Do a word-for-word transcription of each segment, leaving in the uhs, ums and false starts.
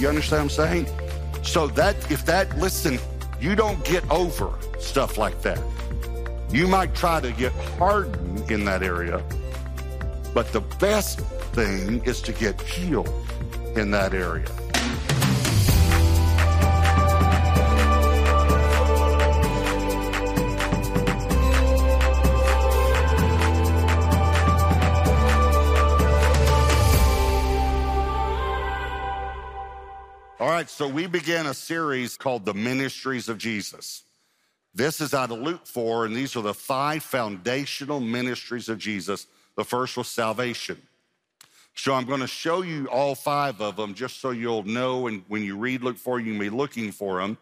You understand what I'm saying? So that, if that, listen, you don't get over stuff like that. You might try to get hardened in that area, but the best thing is to get healed in that area. All right, so we began a series called The Ministries of Jesus. This is out of Luke four, and these are the five foundational ministries of Jesus. The first was salvation. So I'm going to show you all five of them just so you'll know, and when you read Luke four, you can be looking for them.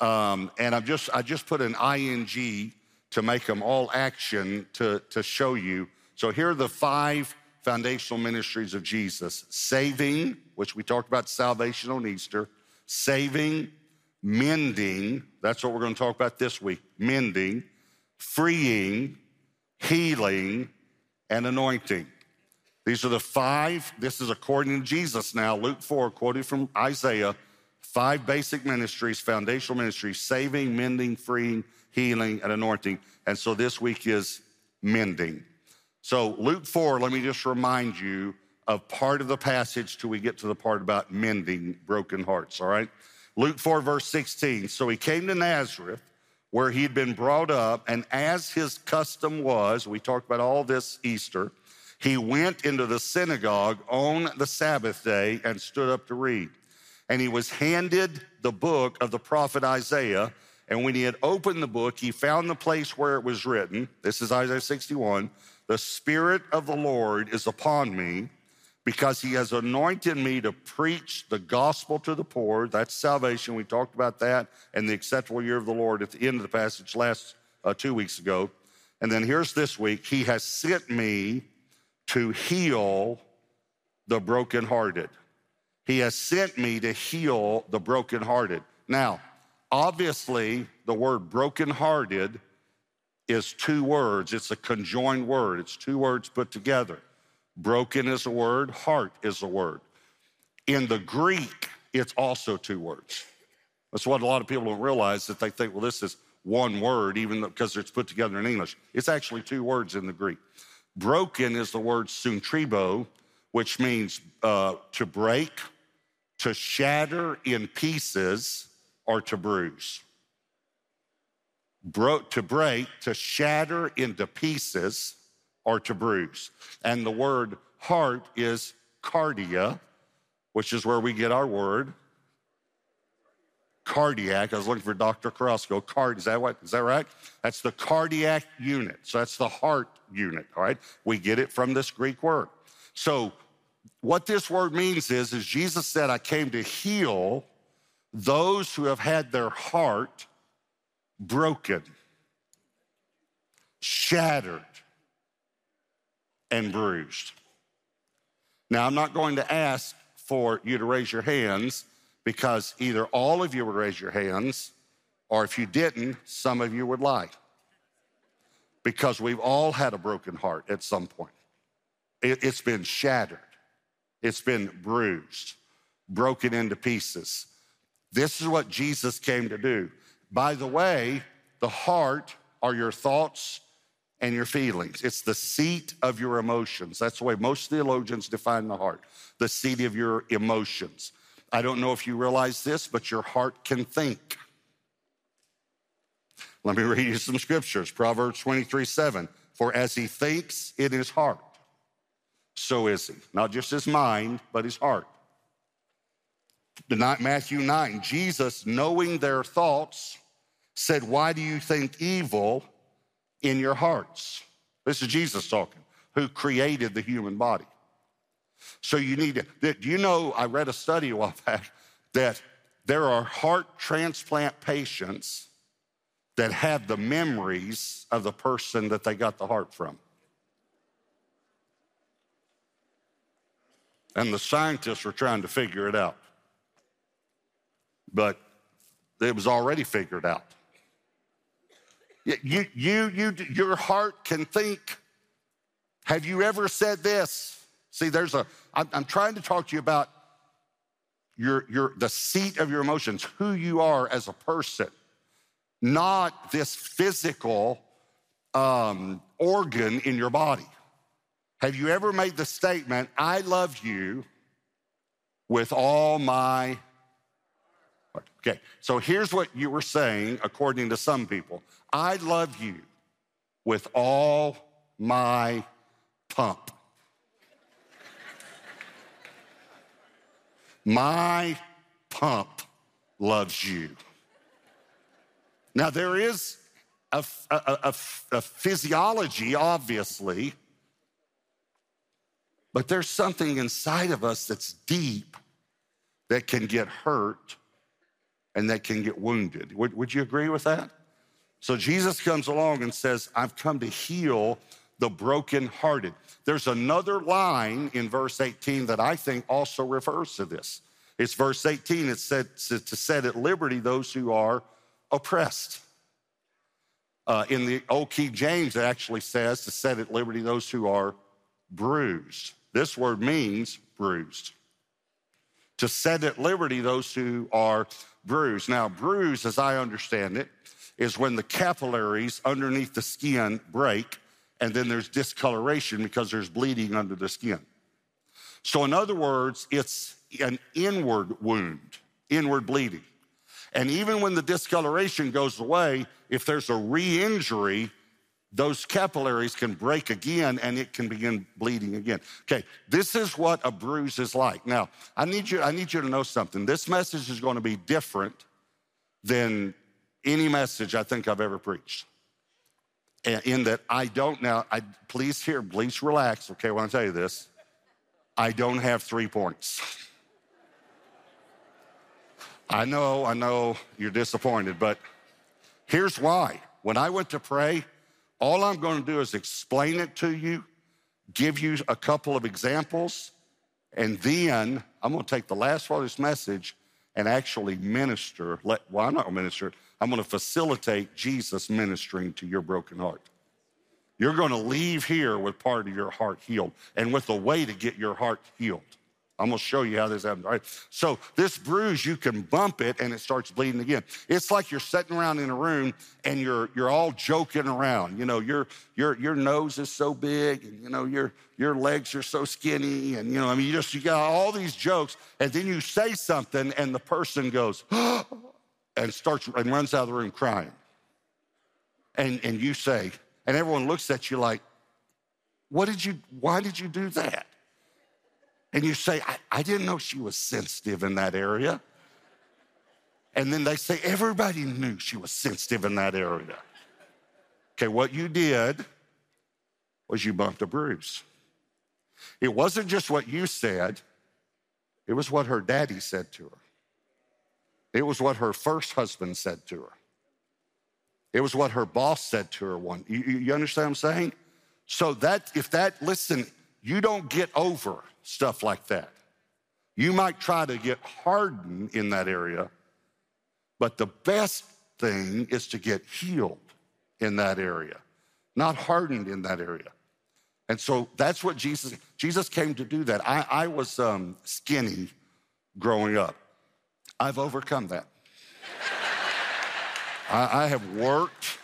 Um, and I'm just, I just put an I N G to make them all action to, to show you. So here are the five foundational ministries of Jesus: saving, which we talked about salvation on Easter, saving, mending, that's what we're going to talk about this week, mending, freeing, healing, and anointing. These are the five, this is according to Jesus now, Luke four, quoted from Isaiah, five basic ministries, foundational ministries: saving, mending, freeing, healing, and anointing. And so this week is mending. So Luke four, let me just remind you of part of the passage till we get to the part about mending broken hearts, all right? Luke four, verse sixteen, so he came to Nazareth where he'd been brought up, and as his custom was, we talked about all this Easter, he went into the synagogue on the Sabbath day and stood up to read. And he was handed the book of the prophet Isaiah, and when he had opened the book, he found the place where it was written, this is Isaiah sixty-one, the Spirit of the Lord is upon me because he has anointed me to preach the gospel to the poor. That's salvation. We talked about that and the acceptable year of the Lord at the end of the passage last uh, two weeks ago. And then here's this week. He has sent me to heal the brokenhearted. He has sent me to heal the brokenhearted. Now, obviously, the word brokenhearted is two words. It's a conjoined word. It's two words put together. Broken is a word. Heart is a word. In the Greek, it's also two words. That's what a lot of people don't realize, that they think, well, this is one word, even though, because it's put together in English. It's actually two words in the Greek. Broken is the word suntribo, which means uh, to break, to shatter in pieces, or to bruise. Broke, to break, to shatter into pieces, or to bruise. And the word heart is cardia, which is where we get our word cardiac. I was looking for Doctor Carrasco. Card, is that what, is that right? That's the cardiac unit. So that's the heart unit, all right? We get it from this Greek word. So what this word means is, is Jesus said, I came to heal those who have had their heart broken, shattered, and bruised. Now, I'm not going to ask for you to raise your hands, because either all of you would raise your hands, or if you didn't, some of you would lie. Because we've all had a broken heart at some point. It, it's been shattered. It's been bruised, broken into pieces. This is what Jesus came to do. By the way, the heart are your thoughts and your feelings. It's the seat of your emotions. That's the way most theologians define the heart, the seat of your emotions. I don't know if you realize this, but your heart can think. Let me read you some scriptures. Proverbs twenty-three, seven, for as he thinks in his heart, so is he. Not just his mind, but his heart. Matthew nine, Jesus, knowing their thoughts, said, why do you think evil in your hearts? This is Jesus talking, who created the human body. So you need to, do you know, I read a study a while back that there are heart transplant patients that have the memories of the person that they got the heart from. And the scientists were trying to figure it out. But it was already figured out. You, you, you, your heart can think. Have you ever said this? See, there's a, I'm, I'm trying to talk to you about your, your, the seat of your emotions, who you are as a person, not this physical um, organ in your body. Have you ever made the statement, I love you with all my heart? Okay, so here's what you were saying, according to some people. I love you with all my pump. My pump loves you. Now, there is a, a, a, a physiology, obviously, but there's something inside of us that's deep that can get hurt and that can get wounded. Would, would you agree with that? So Jesus comes along and says, I've come to heal the brokenhearted. There's another line in verse eighteen that I think also refers to this. It's verse eighteen, it said to set at liberty those who are oppressed. Uh, in the old King James, it actually says to set at liberty those who are bruised. This word means bruised. To set at liberty those who are bruised. Now, bruise, as I understand it, is when the capillaries underneath the skin break, and then there's discoloration because there's bleeding under the skin. So in other words, it's an inward wound, inward bleeding. And even when the discoloration goes away, if there's a re-injury, those capillaries can break again and it can begin bleeding again. Okay, this is what a bruise is like. Now, I need you, I need you to know something. This message is going to be different than any message I think I've ever preached. In that I don't now, I, please hear, please relax, okay, when I tell you this, I don't have three points. I know, I know you're disappointed, but here's why. When I went to pray, all I'm going to do is explain it to you, give you a couple of examples, and then I'm going to take the last part of this message and actually minister. Let, well, I'm not going to minister. I'm going to facilitate Jesus ministering to your broken heart. You're going to leave here with part of your heart healed and with a way to get your heart healed. I'm going to show you how this happens. All right. So this bruise, you can bump it and it starts bleeding again. It's like you're sitting around in a room and you're you're all joking around. You know, your your your nose is so big, and you know your your legs are so skinny, and you know I mean you just you got all these jokes, and then you say something and the person goes and starts and runs out of the room crying. And and you say, and everyone looks at you like, what did you? Why did you do that? And you say, I, I didn't know she was sensitive in that area. And then they say, everybody knew she was sensitive in that area. Okay, what you did was you bumped a bruise. It wasn't just what you said. It was what her daddy said to her. It was what her first husband said to her. It was what her boss said to her one. You, you understand what I'm saying? So that, if that, listen, you don't get over stuff like that. You might try to get hardened in that area, but the best thing is to get healed in that area, not hardened in that area. And so that's what Jesus, Jesus came to do that. I, I was um, skinny growing up. I've overcome that. I, I have worked.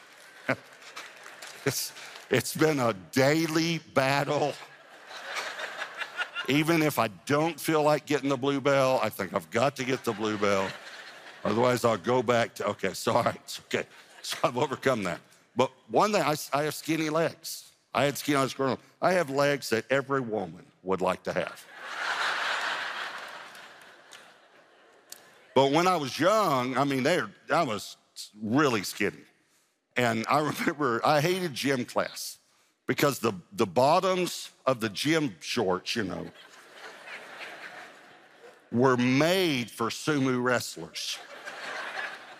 it's, it's been a daily battle. Even if I don't feel like getting the blue bell, I think I've got to get the blue bell. Otherwise, I'll go back to, okay, sorry, it's okay. So I've overcome that. But one thing, I, I have skinny legs. I had skinny legs growing up. I have legs that every woman would like to have. But when I was young, I mean, they were, I was really skinny. And I remember I hated gym class, because the, the bottoms of the gym shorts, you know, were made for sumo wrestlers.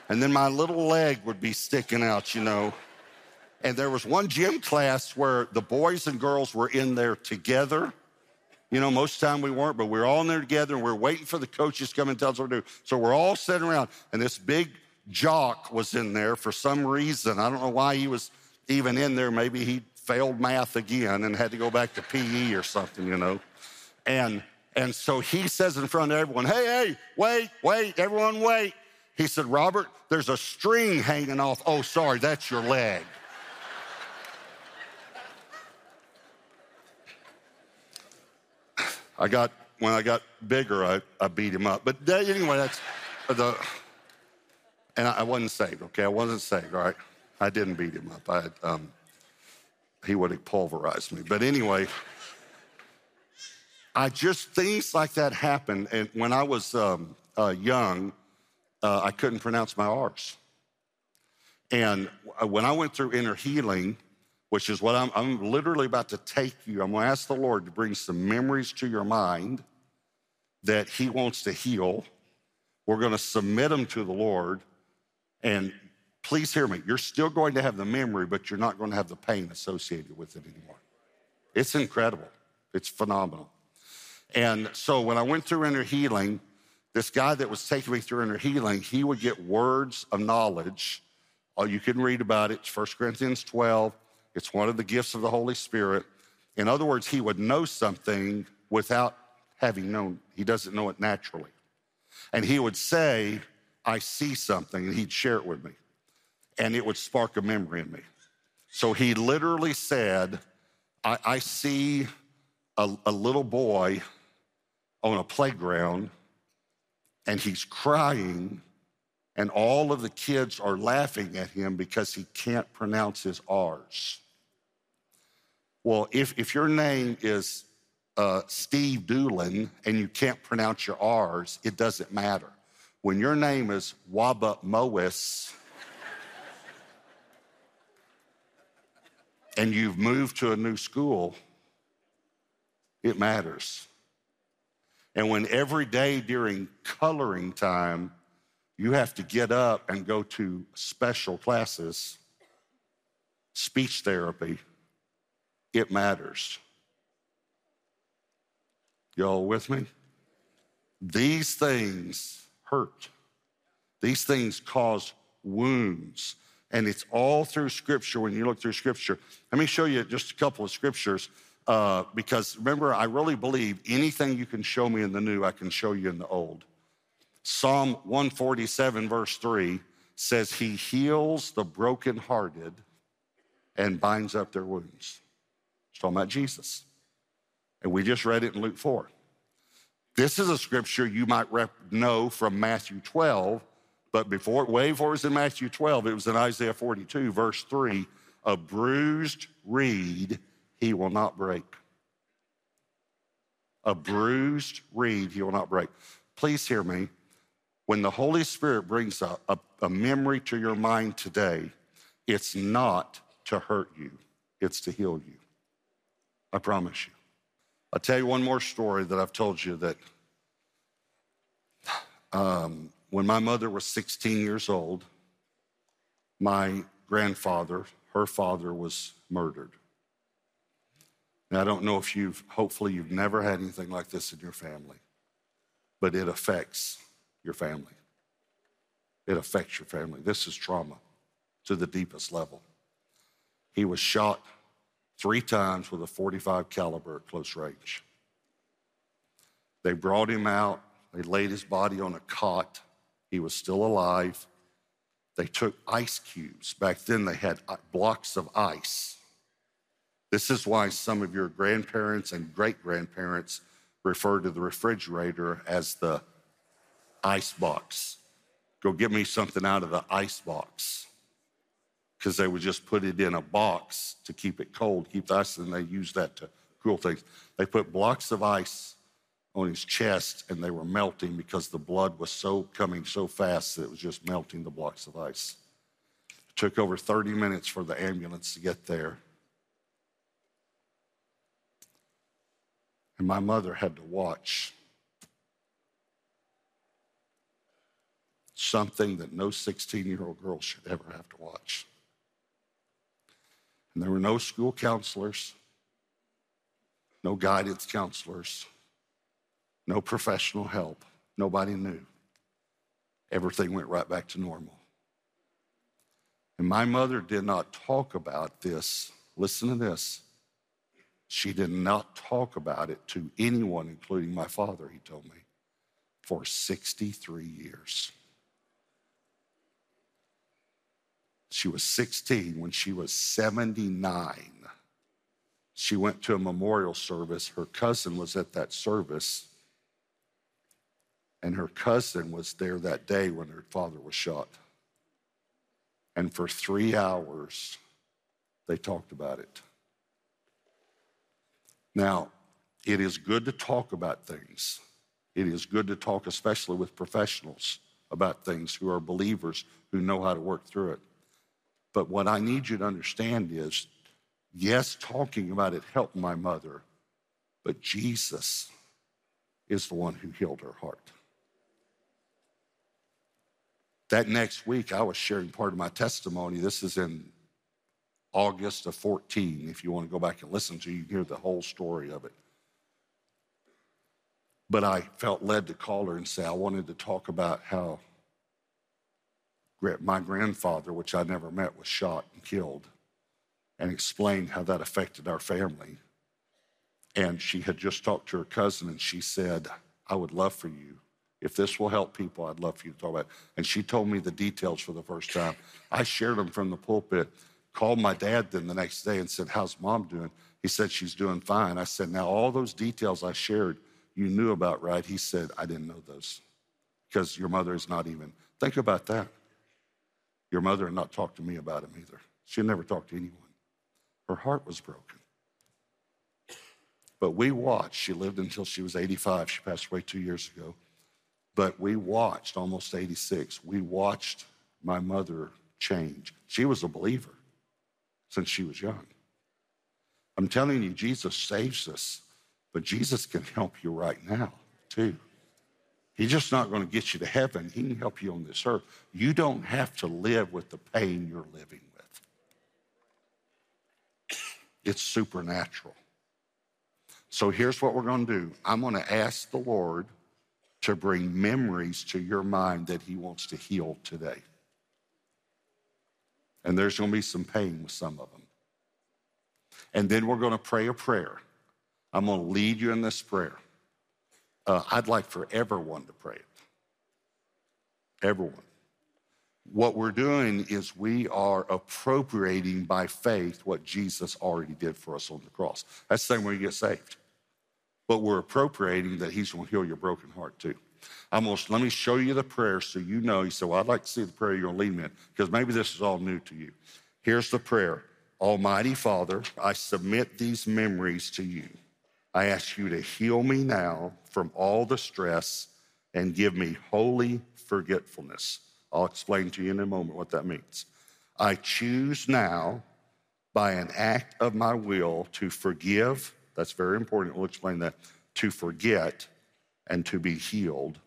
And then my little leg would be sticking out, you know. And there was one gym class where the boys and girls were in there together. You know, most of the time we weren't, but we were all in there together, and we were waiting for the coaches to come and tell us what to do. So we're all sitting around, and this big jock was in there for some reason. I don't know why he was even in there. Maybe he failed math again and had to go back to P E or something, you know. And And so he says in front of everyone, hey, hey, wait, wait, everyone wait. He said, Robert, there's a string hanging off. Oh, sorry, that's your leg. I got, when I got bigger, I, I beat him up. But that, anyway, that's the, and I, I wasn't saved, okay? I wasn't saved, all right? I didn't beat him up. I, um, he would have pulverized me. But anyway, I just, things like that happen. And when I was um, uh, young, uh, I couldn't pronounce my R's. And when I went through inner healing, which is what I'm, I'm literally about to take you, I'm gonna ask the Lord to bring some memories to your mind that he wants to heal. We're gonna submit them to the Lord. And please hear me, you're still going to have the memory, but you're not gonna have the pain associated with it anymore. It's incredible, it's phenomenal. And so when I went through inner healing, this guy that was taking me through inner healing, he would get words of knowledge. Oh, you can read about it, it's First Corinthians twelve. It's one of the gifts of the Holy Spirit. In other words, he would know something without having known. He doesn't know it naturally. And he would say, I see something, and he'd share it with me. And it would spark a memory in me. So he literally said, I, I see a, a little boy on a playground, and he's crying, and all of the kids are laughing at him because he can't pronounce his R's. Well, if, if your name is uh, Steve Doolin and you can't pronounce your R's, it doesn't matter. When your name is Waba Mois and you've moved to a new school, it matters. And when every day during coloring time, you have to get up and go to special classes, speech therapy, it matters. Y'all with me? These things hurt. These things cause wounds. And it's all through Scripture when you look through Scripture. Let me show you just a couple of Scriptures uh, because, remember, I really believe anything you can show me in the new, I can show you in the old. Psalm one forty-seven, verse three says, he heals the brokenhearted and binds up their wounds. It's talking about Jesus. And we just read it in Luke four. This is a scripture you might rep- know from Matthew twelve, but before, way before it was in Matthew twelve, it was in Isaiah forty-two, verse three, a bruised reed he will not break. A bruised reed he will not break. Please hear me. When the Holy Spirit brings a, a, a memory to your mind today, it's not to hurt you, it's to heal you. I promise you. I'll tell you one more story that I've told you that um, when my mother was sixteen years old, my grandfather, her father, was murdered. Now, I don't know if you've, hopefully you've never had anything like this in your family, but it affects your family. It affects your family. This is trauma to the deepest level. He was shot three times with a forty-five caliber at close range. They brought him out. They laid his body on a cot. He was still alive. They took ice cubes. Back then they had blocks of ice. This is why some of your grandparents and great-grandparents refer to the refrigerator as the ice box. Go get me something out of the ice box, because they would just put it in a box to keep it cold, keep the ice, and they used that to cool things. They put blocks of ice on his chest, and they were melting because the blood was so coming so fast that it was just melting the blocks of ice. It took over thirty minutes for the ambulance to get there. And my mother had to watch something that no sixteen-year-old girl should ever have to watch. And there were no school counselors, no guidance counselors, no professional help. Nobody knew. Everything went right back to normal. And my mother did not talk about this. Listen to this. She did not talk about it to anyone, including my father, he told me, for sixty-three years. She was sixteen. When she was seventy-nine, she went to a memorial service. Her cousin was at that service, and her cousin was there that day when her father was shot. And for three hours, they talked about it. Now, it is good to talk about things. It is good to talk, especially with professionals, about things who are believers who know how to work through it. But what I need you to understand is, yes, talking about it helped my mother, but Jesus is the one who healed her heart. That next week, I was sharing part of my testimony. This is in August of fourteen. If you want to go back and listen to it, you can hear the whole story of it. But I felt led to call her and say, I wanted to talk about how my grandfather, which I never met, was shot and killed, and explained how that affected our family. And she had just talked to her cousin, and she said, I would love for you, if this will help people, I'd love for you to talk about it. And she told me the details for the first time. I shared them from the pulpit, called my dad then the next day and said, how's mom doing? He said, she's doing fine. I said, now all those details I shared, you knew about, right? He said, I didn't know those, because your mother is not even. Think about that. Your mother had not talked to me about him either. She had never talked to anyone. Her heart was broken. But we watched. She lived until she was eighty-five. She passed away two years ago. But we watched, almost eighty-six, we watched my mother change. She was a believer since she was young. I'm telling you, Jesus saves us, but Jesus can help you right now, too. He's just not going to get you to heaven. He can help you on this earth. You don't have to live with the pain you're living with. It's supernatural. So here's what we're going to do. I'm going to ask the Lord to bring memories to your mind that he wants to heal today. And there's going to be some pain with some of them. And then we're going to pray a prayer. I'm going to lead you in this prayer. Uh, I'd like for everyone to pray it. Everyone. What we're doing is we are appropriating by faith what Jesus already did for us on the cross. That's the thing where you get saved. But we're appropriating that he's going to heal your broken heart too. I'm going to, let me show you the prayer so you know. You say, well, I'd like to see the prayer you're going to lead me in, because maybe this is all new to you. Here's the prayer. Almighty Father, I submit these memories to you. I ask you to heal me now from all the stress and give me holy forgetfulness. I'll explain to you in a moment what that means. I choose now by an act of my will to forgive. That's very important. We'll explain that. To forget and to be healed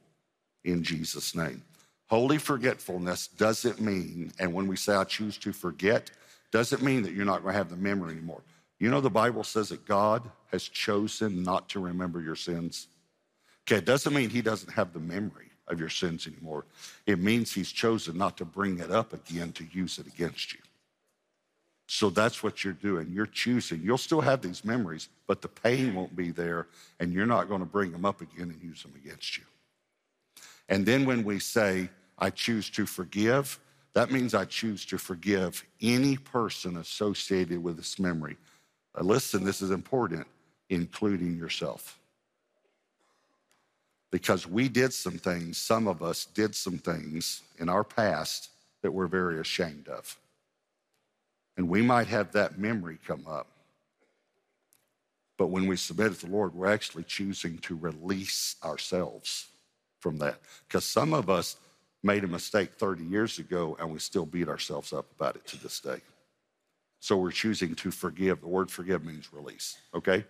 in Jesus' name. Holy forgetfulness doesn't mean, and when we say I choose to forget, doesn't mean that you're not going to have the memory anymore. You know the Bible says that God has chosen not to remember your sins. Okay, it doesn't mean he doesn't have the memory of your sins anymore. It means he's chosen not to bring it up again to use it against you. So that's what you're doing. You're choosing. You'll still have these memories, but the pain won't be there, and you're not going to bring them up again and use them against you. And then when we say, I choose to forgive, that means I choose to forgive any person associated with this memory. Now listen, this is important, including yourself. Because we did some things, some of us did some things in our past that we're very ashamed of. And we might have that memory come up. But when we submit it to the Lord, we're actually choosing to release ourselves from that. Because some of us made a mistake thirty years ago, and we still beat ourselves up about it to this day. So we're choosing to forgive. The word forgive means release, okay?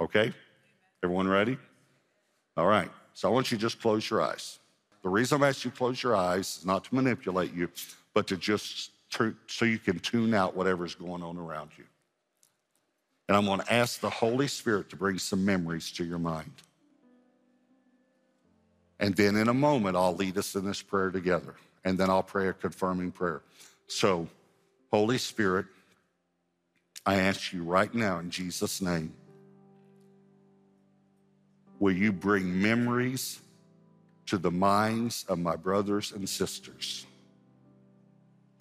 Okay? Everyone ready? All right. So I want you to just close your eyes. The reason I'm asking you to close your eyes is not to manipulate you, but to just so you can tune out whatever's going on around you. And I'm going to ask the Holy Spirit to bring some memories to your mind. And then in a moment, I'll lead us in this prayer together. And then I'll pray a confirming prayer. So, Holy Spirit, I ask you right now in Jesus' name, will you bring memories to the minds of my brothers and sisters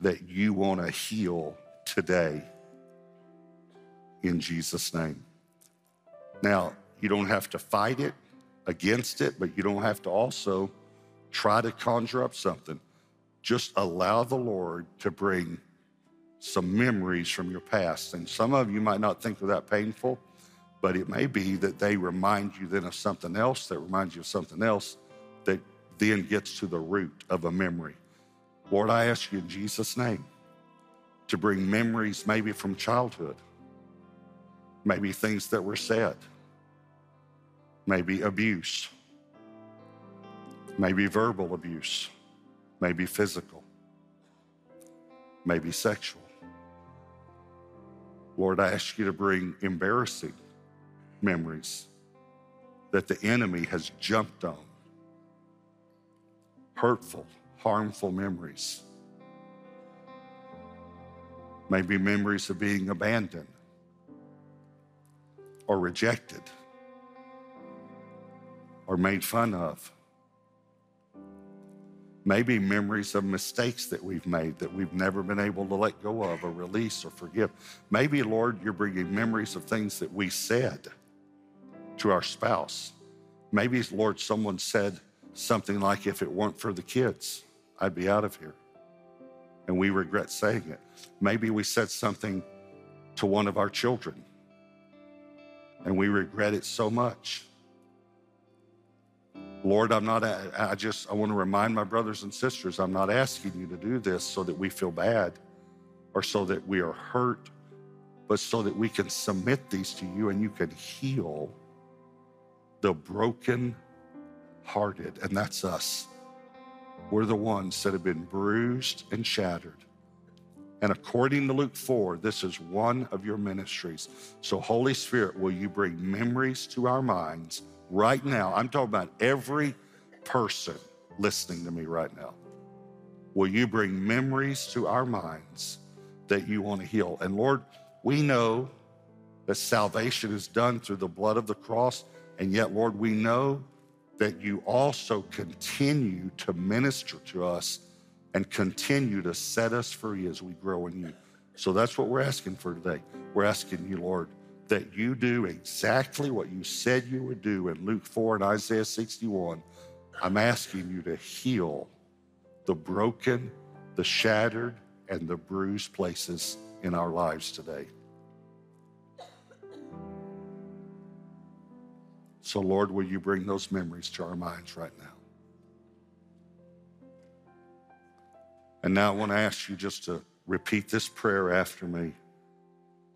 that you want to heal today in Jesus' name? Now, you don't have to fight it against it, but you don't have to also try to conjure up something. Just allow the Lord to bring some memories from your past. And some of you might not think they're that painful, but it may be that they remind you then of something else that reminds you of something else that then gets to the root of a memory. Lord, I ask you in Jesus' name to bring memories maybe from childhood, maybe things that were said, maybe abuse, maybe verbal abuse, maybe physical, maybe sexual. Lord, I ask you to bring embarrassing memories that the enemy has jumped on, hurtful, harmful memories, maybe memories of being abandoned or rejected or made fun of, maybe memories of mistakes that we've made that we've never been able to let go of or release or forgive. Maybe, Lord, you're bringing memories of things that we said to our spouse. Maybe, Lord, someone said something like, if it weren't for the kids, I'd be out of here. And we regret saying it. Maybe we said something to one of our children and we regret it so much. Lord, I'm not, I just, I want to remind my brothers and sisters, I'm not asking you to do this so that we feel bad or so that we are hurt, but so that we can submit these to you and you can heal the broken-hearted. And that's us. We're the ones that have been bruised and shattered. And according to Luke four, this is one of your ministries. So Holy Spirit, will you bring memories to our minds right now? I'm talking about every person listening to me right now. Will you bring memories to our minds that you want to heal? And Lord, we know that salvation is done through the blood of the cross. And yet, Lord, we know that you also continue to minister to us and continue to set us free as we grow in you. So that's what we're asking for today. We're asking you, Lord, that you do exactly what you said you would do in Luke four and Isaiah sixty-one. I'm asking you to heal the broken, the shattered, and the bruised places in our lives today. So, Lord, will you bring those memories to our minds right now? And now I want to ask you just to repeat this prayer after me.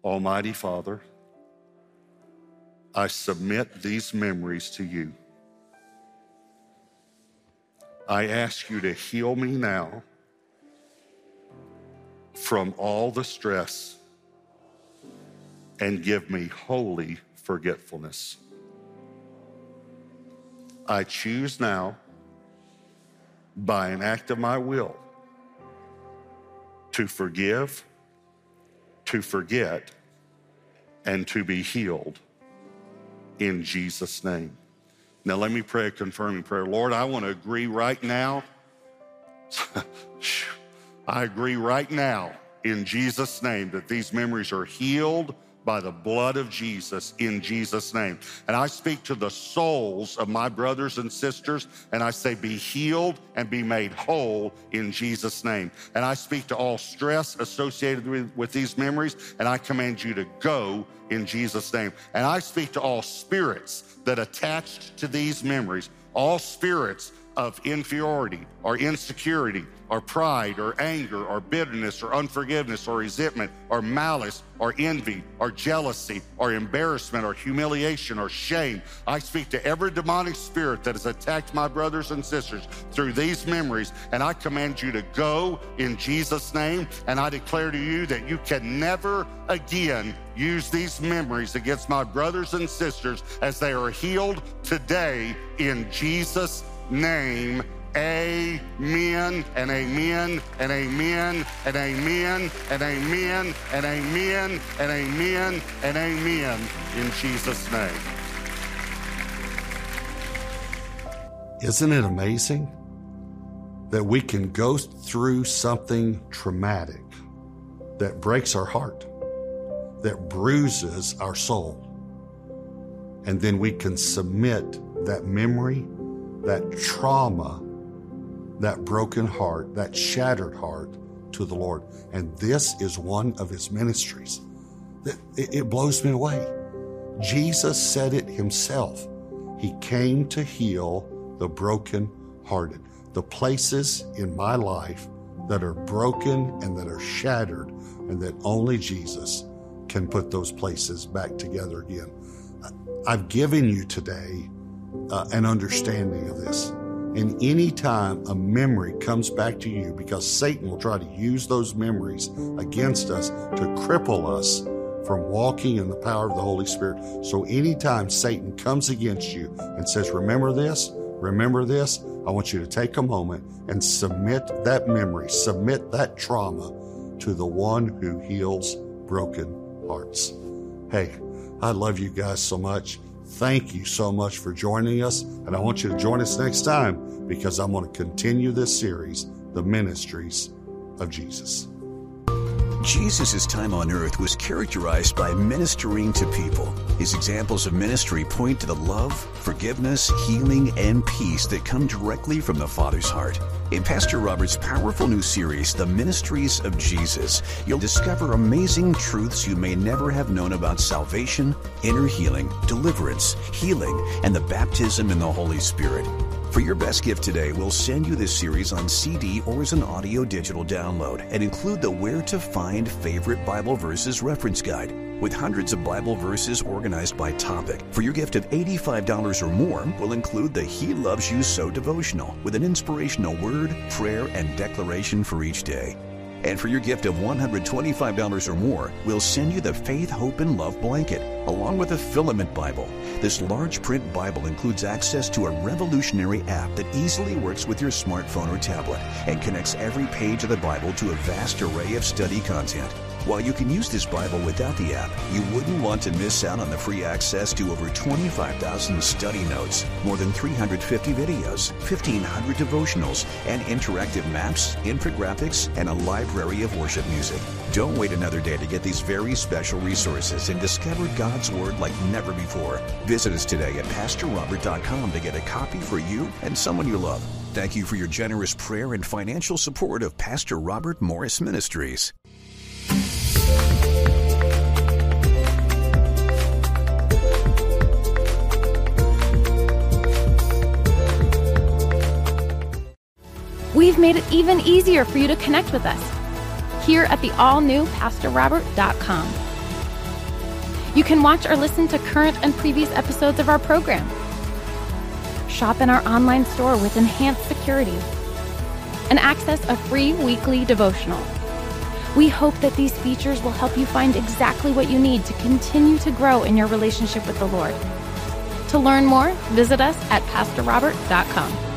Almighty Father, I submit these memories to you. I ask you to heal me now from all the stress and give me holy forgetfulness. I choose now, by an act of my will, to forgive, to forget, and to be healed in Jesus' name. Now, let me pray a confirming prayer. Lord, I want to agree right now. I agree right now in Jesus' name that these memories are healed by the blood of Jesus in Jesus' name. And I speak to the souls of my brothers and sisters, and I say, be healed and be made whole in Jesus' name. And I speak to all stress associated with, with these memories, and I command you to go in Jesus' name. And I speak to all spirits that attached to these memories, all spirits of inferiority or insecurity or pride or anger or bitterness or unforgiveness or resentment or malice or envy or jealousy or embarrassment or humiliation or shame. I speak to every demonic spirit that has attacked my brothers and sisters through these memories, and I command you to go in Jesus' name, and I declare to you that you can never again use these memories against my brothers and sisters as they are healed today in Jesus' name. name, Amen, and amen, and amen, and amen, and amen, and amen, and amen, and amen, in Jesus' name. Isn't it amazing that we can go through something traumatic that breaks our heart, that bruises our soul, and then we can submit that memory, that trauma, that broken heart, that shattered heart to the Lord? And this is one of his ministries. It blows me away. Jesus said it himself. He came to heal the brokenhearted. The places in my life that are broken and that are shattered, and that only Jesus can put those places back together again. I've given you today uh, an understanding of this. And any time a memory comes back to you, because Satan will try to use those memories against us to cripple us from walking in the power of the Holy Spirit. So anytime Satan comes against you and says, remember this, remember this, I want you to take a moment and submit that memory, submit that trauma to the one who heals broken hearts. Hey, I love you guys so much. Thank you so much for joining us, and I want you to join us next time, because I'm going to continue this series, The Ministries of Jesus. Jesus' time on earth was characterized by ministering to people. His examples of ministry point to the love, forgiveness, healing, and peace that come directly from the Father's heart. In Pastor Robert's powerful new series, The Ministries of Jesus, you'll discover amazing truths you may never have known about salvation, inner healing, deliverance, healing, and the baptism in the Holy Spirit. For your best gift today, we'll send you this series on C D or as an audio digital download, and include the Where to Find Favorite Bible Verses reference guide, with hundreds of Bible verses organized by topic. For your gift of eighty-five dollars or more, we'll include the He Loves You So devotional, with an inspirational word, prayer, and declaration for each day. And for your gift of one hundred twenty-five dollars or more, we'll send you the Faith, Hope, and Love blanket, along with a Filament Bible. This large print Bible includes access to a revolutionary app that easily works with your smartphone or tablet, and connects every page of the Bible to a vast array of study content. While you can use this Bible without the app, you wouldn't want to miss out on the free access to over twenty-five thousand study notes, more than three hundred fifty videos, fifteen hundred devotionals, and interactive maps, infographics, and a library of worship music. Don't wait another day to get these very special resources and discover God's Word like never before. Visit us today at Pastor Robert dot com to get a copy for you and someone you love. Thank you for your generous prayer and financial support of Pastor Robert Morris Ministries. We've made it even easier for you to connect with us here at the all-new Pastor Robert dot com. You can watch or listen to current and previous episodes of our program, shop in our online store with enhanced security, and access a free weekly devotional. We hope that these features will help you find exactly what you need to continue to grow in your relationship with the Lord. To learn more, visit us at Pastor Robert dot com.